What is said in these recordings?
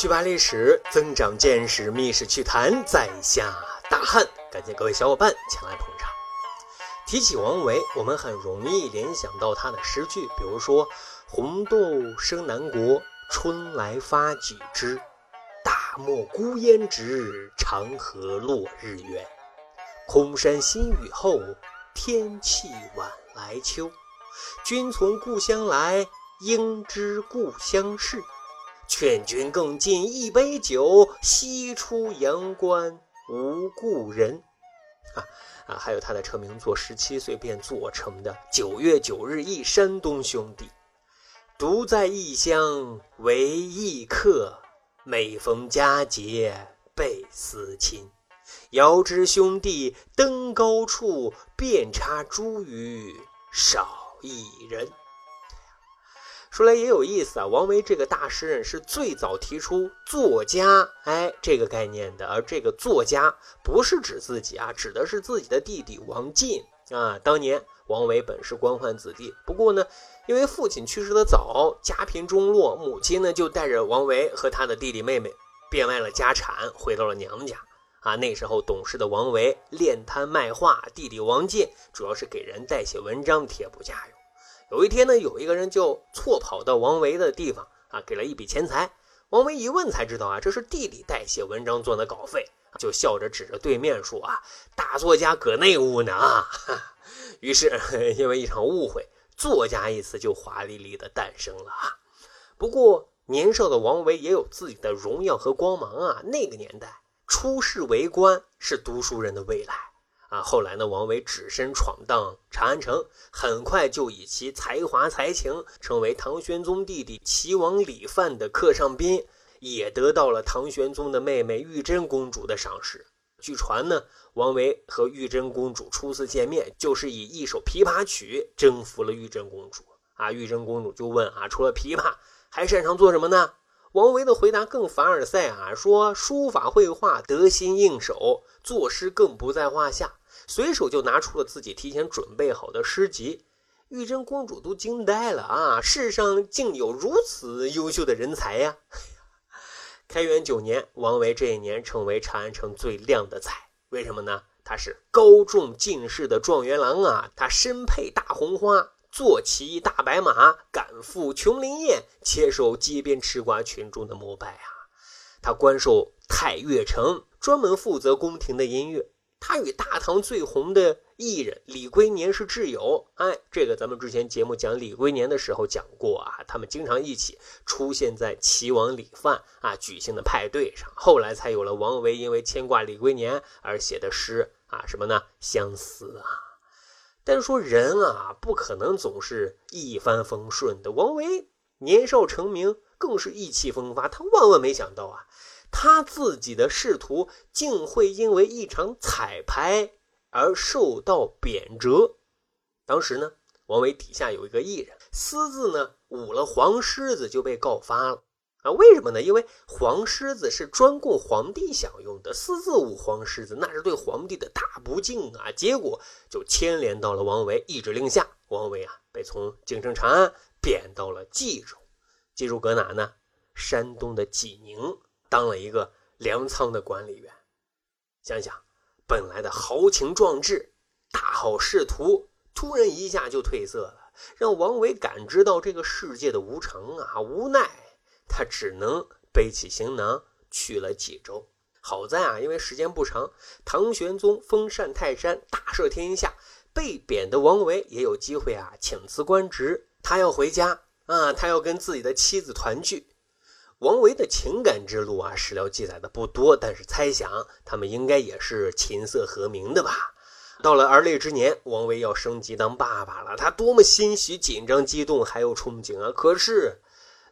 趣扒历史，增长见识，密室趣谈，在下大汉，感谢各位小伙伴前来捧场。提起王维，我们很容易联想到他的诗句，比如说红豆生南国，春来发几枝，大漠孤烟直，长河落日圆，空山新雨后，天气晚来秋，君从故乡来，应知故乡事，劝君更尽一杯酒，西出阳关无故人。还有他的成名作17岁便做成的9月9日忆山东兄弟，独在异乡为异客，每逢佳节倍思亲，遥知兄弟登高处，遍插茱萸少一人。说来也有意思啊，王维这个大诗人是最早提出作家这个概念的，而这个作家不是指自己啊，指的是自己的弟弟王进啊。当年王维本是官宦子弟，不过呢，因为父亲去世的早，家贫中落，母亲呢就带着王维和他的弟弟妹妹变卖了家产，回到了娘家啊。那时候懂事的王维练摊卖画，弟弟王进主要是给人代写文章，贴补家用。有一天呢，有一个人就错跑到王维的地方啊，给了一笔钱财。王维一问才知道啊，这是弟弟代写文章赚的稿费，就笑着指着对面说啊，大作家搁那屋呢啊。于是因为一场误会，作家一词就华丽丽的诞生了啊。不过年少的王维也有自己的荣耀和光芒啊，那个年代出仕为官是读书人的未来。后来呢，王维只身闯荡长安城，很快就以其才华才情成为唐玄宗弟弟齐王李范的客上宾，也得到了唐玄宗的妹妹玉真公主的赏识。据传呢，王维和玉真公主初次见面就是以一首琵琶曲征服了玉真公主啊。玉真公主就问啊，除了琵琶还擅长做什么呢？王维的回答更凡尔赛啊，说书法绘画得心应手，作诗更不在话下，随手就拿出了自己提前准备好的诗集。玉真公主都惊呆了啊，世上竟有如此优秀的人才呀！开元9年，王维这一年成为长安城最亮的彩，为什么呢？他是高中进士的状元郎啊，他身佩大红花，坐骑大白马，赶赴琼林宴，接受街边吃瓜群众的膜拜啊。他官授太岳丞，专门负责宫廷的音乐。他与大唐最红的艺人李龟年是挚友，这个咱们之前节目讲李龟年的时候讲过啊，他们经常一起出现在齐王李范举行的派对上，后来才有了王维因为牵挂李龟年而写的诗什么呢？相思啊。但说人啊，不可能总是一帆风顺的，王维年少成名，更是意气风发，他万万没想到啊，他自己的仕途竟会因为一场彩排而受到贬谪。当时呢，王维底下有一个艺人，私自呢舞了黄狮子，就被告发了啊。为什么呢？因为黄狮子是专供皇帝享用的，私自舞黄狮子那是对皇帝的大不敬啊。结果就牵连到了王维，一指令下，王维被从京城长安贬到了冀州。冀州搁哪呢？山东的济宁，当了一个粮仓的管理员。想想本来的豪情壮志，大好仕途，突然一下就褪色了，让王维感知到这个世界的无常啊。无奈他只能背起行囊去了济州。好在因为时间不长，唐玄宗封禅泰山，大赦天下，被贬的王维也有机会请辞官职，他要回家他要跟自己的妻子团聚。王维的情感之路史料记载的不多，但是猜想他们应该也是琴瑟和鸣的吧。到了而立之年，王维要升级当爸爸了，他多么欣喜、紧张、激动，还有憧憬啊！可是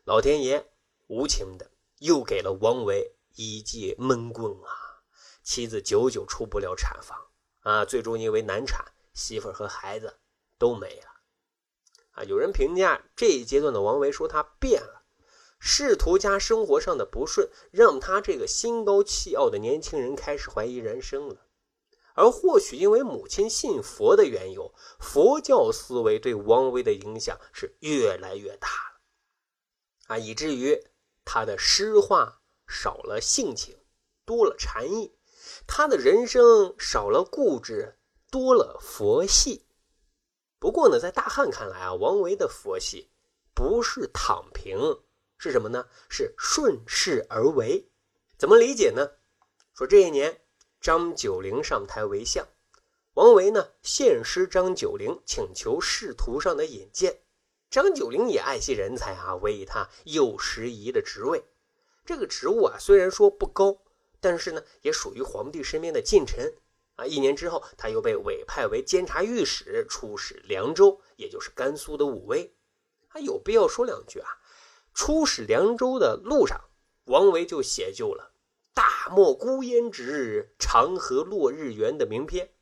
老天爷无情的又给了王维一记闷棍啊！妻子久久出不了产房最终因为难产，媳妇儿和孩子都没了有人评价这一阶段的王维说他变了。仕途加生活上的不顺，让他这个心高气傲的年轻人开始怀疑人生了。而或许因为母亲信佛的缘由，佛教思维对王维的影响是越来越大了以至于他的诗画少了性情，多了禅意；他的人生少了固执，多了佛系。不过呢，在大汉看来啊，王维的佛系不是躺平，是什么呢？是顺势而为。怎么理解呢？说这一年张九龄上台为相，王维呢献诗张九龄，请求仕途上的引荐。张九龄也爱惜人才啊，委以他右拾遗的职位。这个职务啊，虽然说不高，但是呢也属于皇帝身边的近臣啊。一年之后，他又被委派为监察御史，出使凉州，也就是甘肃的武威。他有必要说两句啊。出使凉州的路上，王维就写就了大漠孤烟直，长河落日圆的名篇。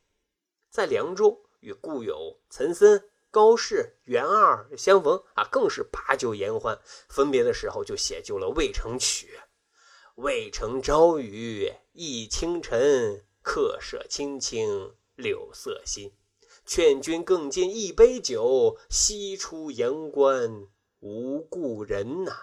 在凉州与故友岑参、高适、袁二相逢啊，更是把酒言欢。分别的时候就写就了《渭城曲》：渭城朝雨浥轻尘，客舍青青柳色新。劝君更尽一杯酒，西出阳关无故人呐。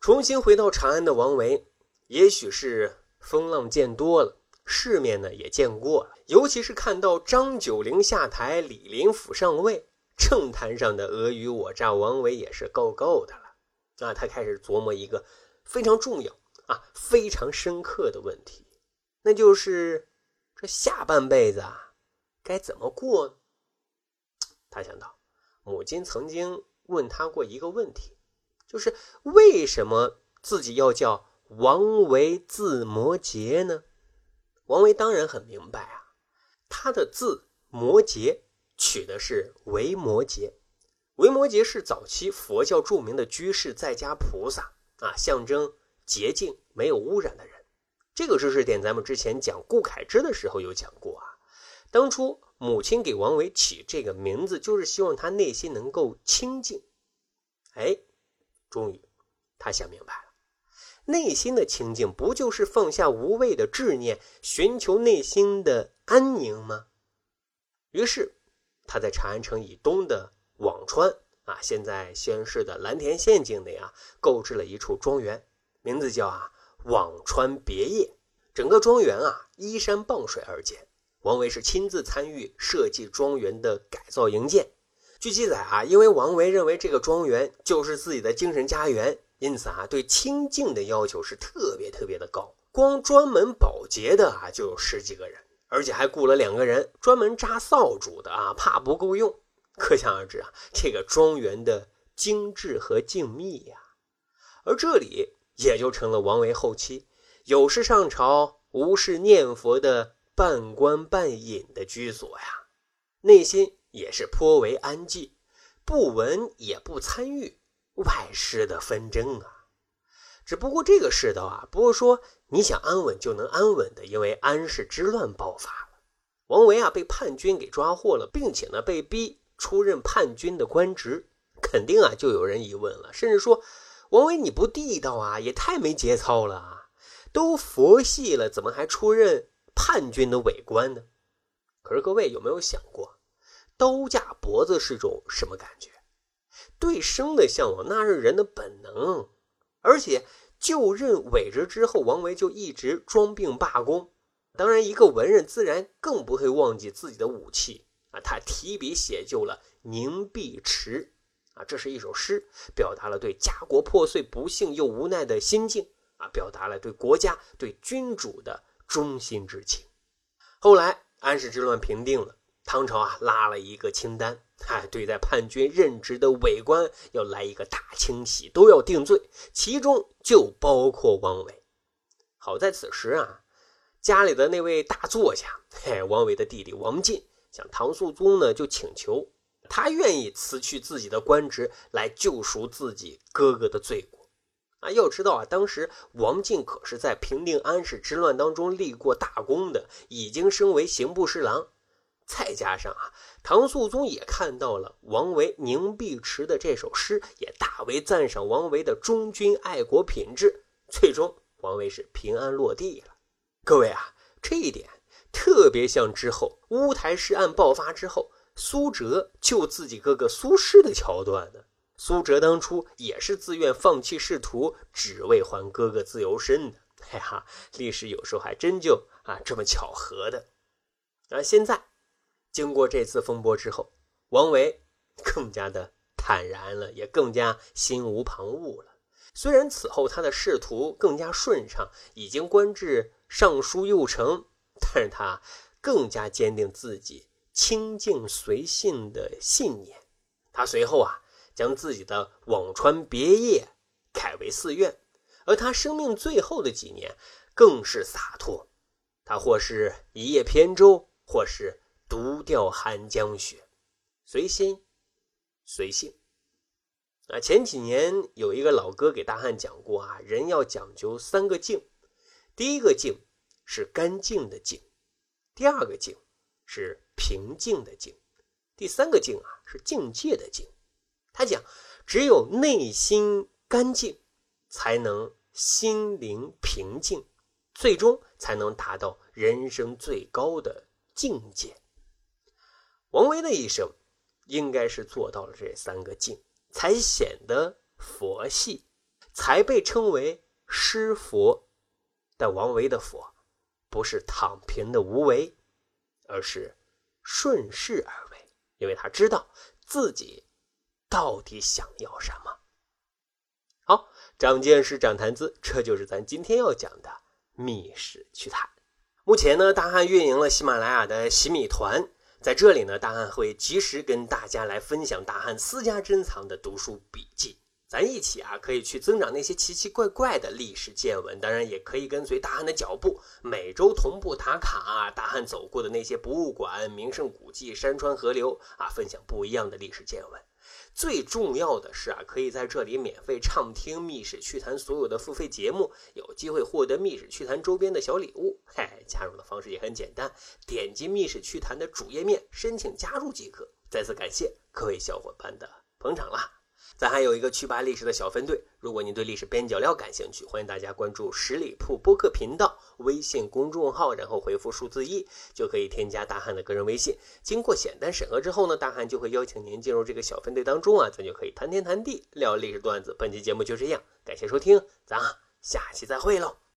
重新回到长安的王维，也许是风浪见多了，世面呢也见过了，尤其是看到张九龄下台，李林甫上位，政坛上的尔虞我诈，王维也是够的了。啊，他开始琢磨一个非常重要啊、非常深刻的问题，那就是这下半辈子啊该怎么过呢？他想到母亲曾经问他过一个问题，就是为什么自己要叫王维字摩诘呢？王维当然很明白啊，他的字摩诘取的是维摩诘。维摩诘是早期佛教著名的居士在家菩萨啊，象征洁净没有污染的人。这个知识点咱们之前讲顾恺之的时候有讲过啊。当初母亲给王维起这个名字，就是希望他内心能够清净。哎，终于他想明白了，内心的清净不就是放下无谓的执念，寻求内心的安宁吗？于是他在长安城以东的辋川啊，现在西安市的蓝田县境内啊，购置了一处庄园，名字叫啊辋川别业。整个庄园啊依山傍水而建，王维是亲自参与设计庄园的改造营建。据记载啊，因为王维认为这个庄园就是自己的精神家园，因此啊，对清净的要求是特别的高。光专门保洁的啊就有10几个人，而且还雇了2个人专门扎扫帚的啊，怕不够用。可想而知啊，这个庄园的精致和静谧呀。而这里也就成了王维后期有事上朝无事念佛的半官半隐的居所呀，内心也是颇为安寂，不闻也不参与外事的纷争啊。只不过这个世道啊，不是说你想安稳就能安稳的，因为安史之乱爆发了，王维啊被叛军给抓获了，并且呢被逼出任叛军的官职。肯定啊就有人疑问了，甚至说王维你不地道啊，也太没节操了啊，都佛系了怎么还出任叛军的伪官呢？可是各位有没有想过，刀架脖子是种什么感觉？对生的向往那是人的本能。而且就任伪职之后，王维就一直装病罢工。当然一个文人自然更不会忘记自己的武器啊，他提笔写就了《凝碧池》啊，这是一首诗，表达了对家国破碎不幸又无奈的心境啊，表达了对国家对君主的忠心之情。后来安史之乱平定了，唐朝啊拉了一个清单，对在叛军任职的伪官要来一个大清洗，都要定罪，其中就包括王维。好在此时啊，家里的那位大作家王维的弟弟王进向唐肃宗呢就请求，他愿意辞去自己的官职来救赎自己哥哥的罪过啊。要知道啊，当时王进可是在平定安史之乱当中立过大功的，已经升为刑部侍郎。再加上啊，唐肃宗也看到了王维《凝碧池》的这首诗，也大为赞赏王维的忠君爱国品质，最终王维是平安落地了。各位啊，这一点特别像之后乌台诗案爆发之后，苏辙救自己哥哥苏轼的桥段呢。苏辙当初也是自愿放弃仕途，只为还哥哥自由身的。哎呀，历史有时候还真就这么巧合的。而现在经过这次风波之后，王维更加的坦然了，也更加心无旁骛了。虽然此后他的仕途更加顺畅，已经官至尚书右丞，但是他更加坚定自己清静随信的信念。他随后将自己的辋川别业改为寺院，而他生命最后的几年更是洒脱。他或是一叶扁舟，或是独钓寒江雪，随心随性。前几年有一个老哥给大汉讲过人要讲究三个静。第一个静是干净的静，第二个静是平静的静，第三个静是境界的静。他讲，只有内心干净，才能心灵平静，最终才能达到人生最高的境界。王维的一生应该是做到了这三个静，才显得佛系，才被称为诗佛。但王维的佛不是躺平的无为，而是顺势而为，因为他知道自己到底想要什么。好，长见识，长谈资，这就是咱今天要讲的密史趣谈。目前呢，大汉运营了喜马拉雅的洗米团，在这里呢，大汉会及时跟大家来分享大汉私家珍藏的读书笔记。咱一起可以去增长那些奇奇怪怪的历史见闻，当然也可以跟随大汉的脚步，每周同步打卡大汉走过的那些博物馆、名胜古迹、山川河流分享不一样的历史见闻。最重要的是可以在这里免费畅听密史趣谈所有的付费节目，有机会获得密史趣谈周边的小礼物。加入的方式也很简单，点击密史趣谈的主页面申请加入即可。再次感谢各位小伙伴的捧场啦！咱还有一个趣吧历史的小分队，如果您对历史边角料感兴趣，欢迎大家关注十里铺播客频道微信公众号，然后回复数字1就可以添加大汉的个人微信。经过简单审核之后呢，大汉就会邀请您进入这个小分队当中咱就可以谈天谈地，聊历史段子。本期节目就这样，感谢收听，咱下期再会喽。